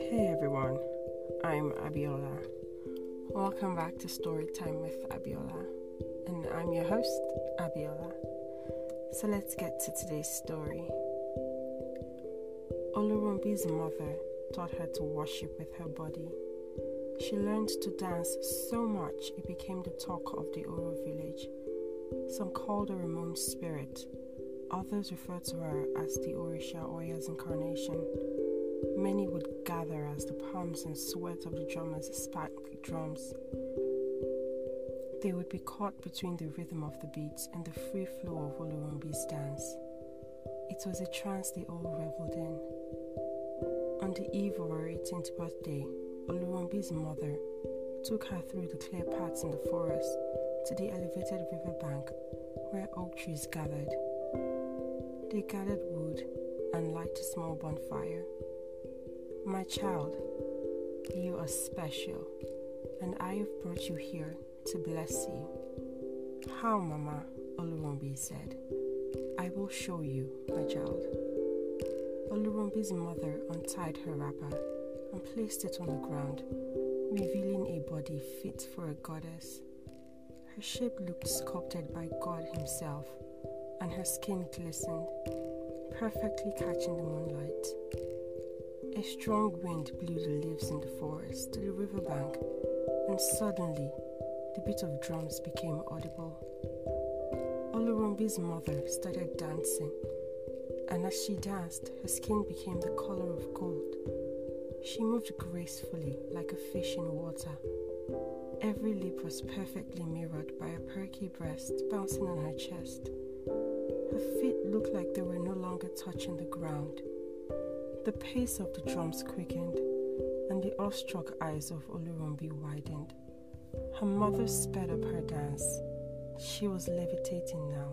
Hey everyone, I'm Abiola. Welcome back to Storytime with Abiola, and I'm your host, Abiola. So let's get to today's story. Olurumbi's mother taught her to worship with her body. She learned to dance so much it became the talk of the Oro village. Some called her a moon spirit. Others referred to her as the Orisha Oya's incarnation. Many would gather as the palms and sweat of the drummers spat the drums. They would be caught between the rhythm of the beats and the free flow of Olurunbi's dance. It was a trance they all revelled in. On the eve of her 18th birthday, Olurunbi's mother took her through the clear paths in the forest to the elevated riverbank where oak trees gathered. They gathered wood and lighted a small bonfire. "My child, you are special, and I have brought you here to bless you." "How, Mama?" Olurumbi said. "I will show you, my child." Olurumbi's mother untied her wrapper and placed it on the ground, revealing a body fit for a goddess. Her shape looked sculpted by God himself, and her skin glistened, perfectly catching the moonlight. A strong wind blew the leaves in the forest to the riverbank, and suddenly the beat of drums became audible. Olurumbi's mother started dancing, and as she danced, her skin became the color of gold. She moved gracefully like a fish in water. Every lip was perfectly mirrored by a perky breast bouncing on her chest. Her feet looked like they were no longer touching the ground. The pace of the drums quickened, and the awestruck eyes of Olurumbi widened. Her mother sped up her dance. She was levitating now.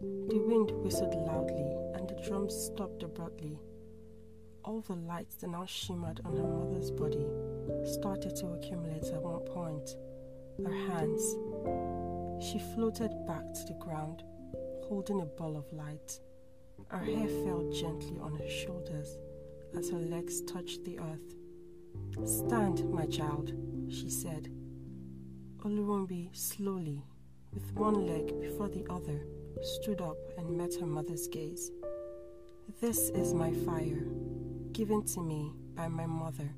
The wind whistled loudly, and the drums stopped abruptly. All the lights that now shimmered on her mother's body started to accumulate at one point, her hands. She floated back to the ground, holding a ball of light. Her hair fell gently on her shoulders as her legs touched the earth. "Stand, my child," she said. Olurumbi slowly, with one leg before the other, stood up and met her mother's gaze. "This is my fire, given to me by my mother,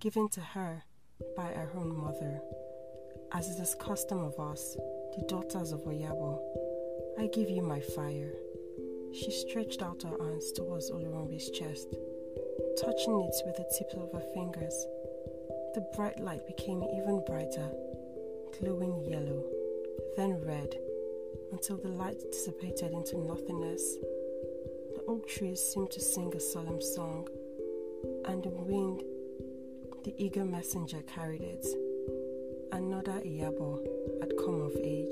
given to her by her own mother, as it is custom of us, the daughters of Iyabo. I give you my fire." She stretched out her hands towards Olurumbi's chest, touching it with the tips of her fingers. The bright light became even brighter, glowing yellow, then red, until the light dissipated into nothingness. The oak trees seemed to sing a solemn song, and the wind, the eager messenger, carried it. Another Iyabo had come of age.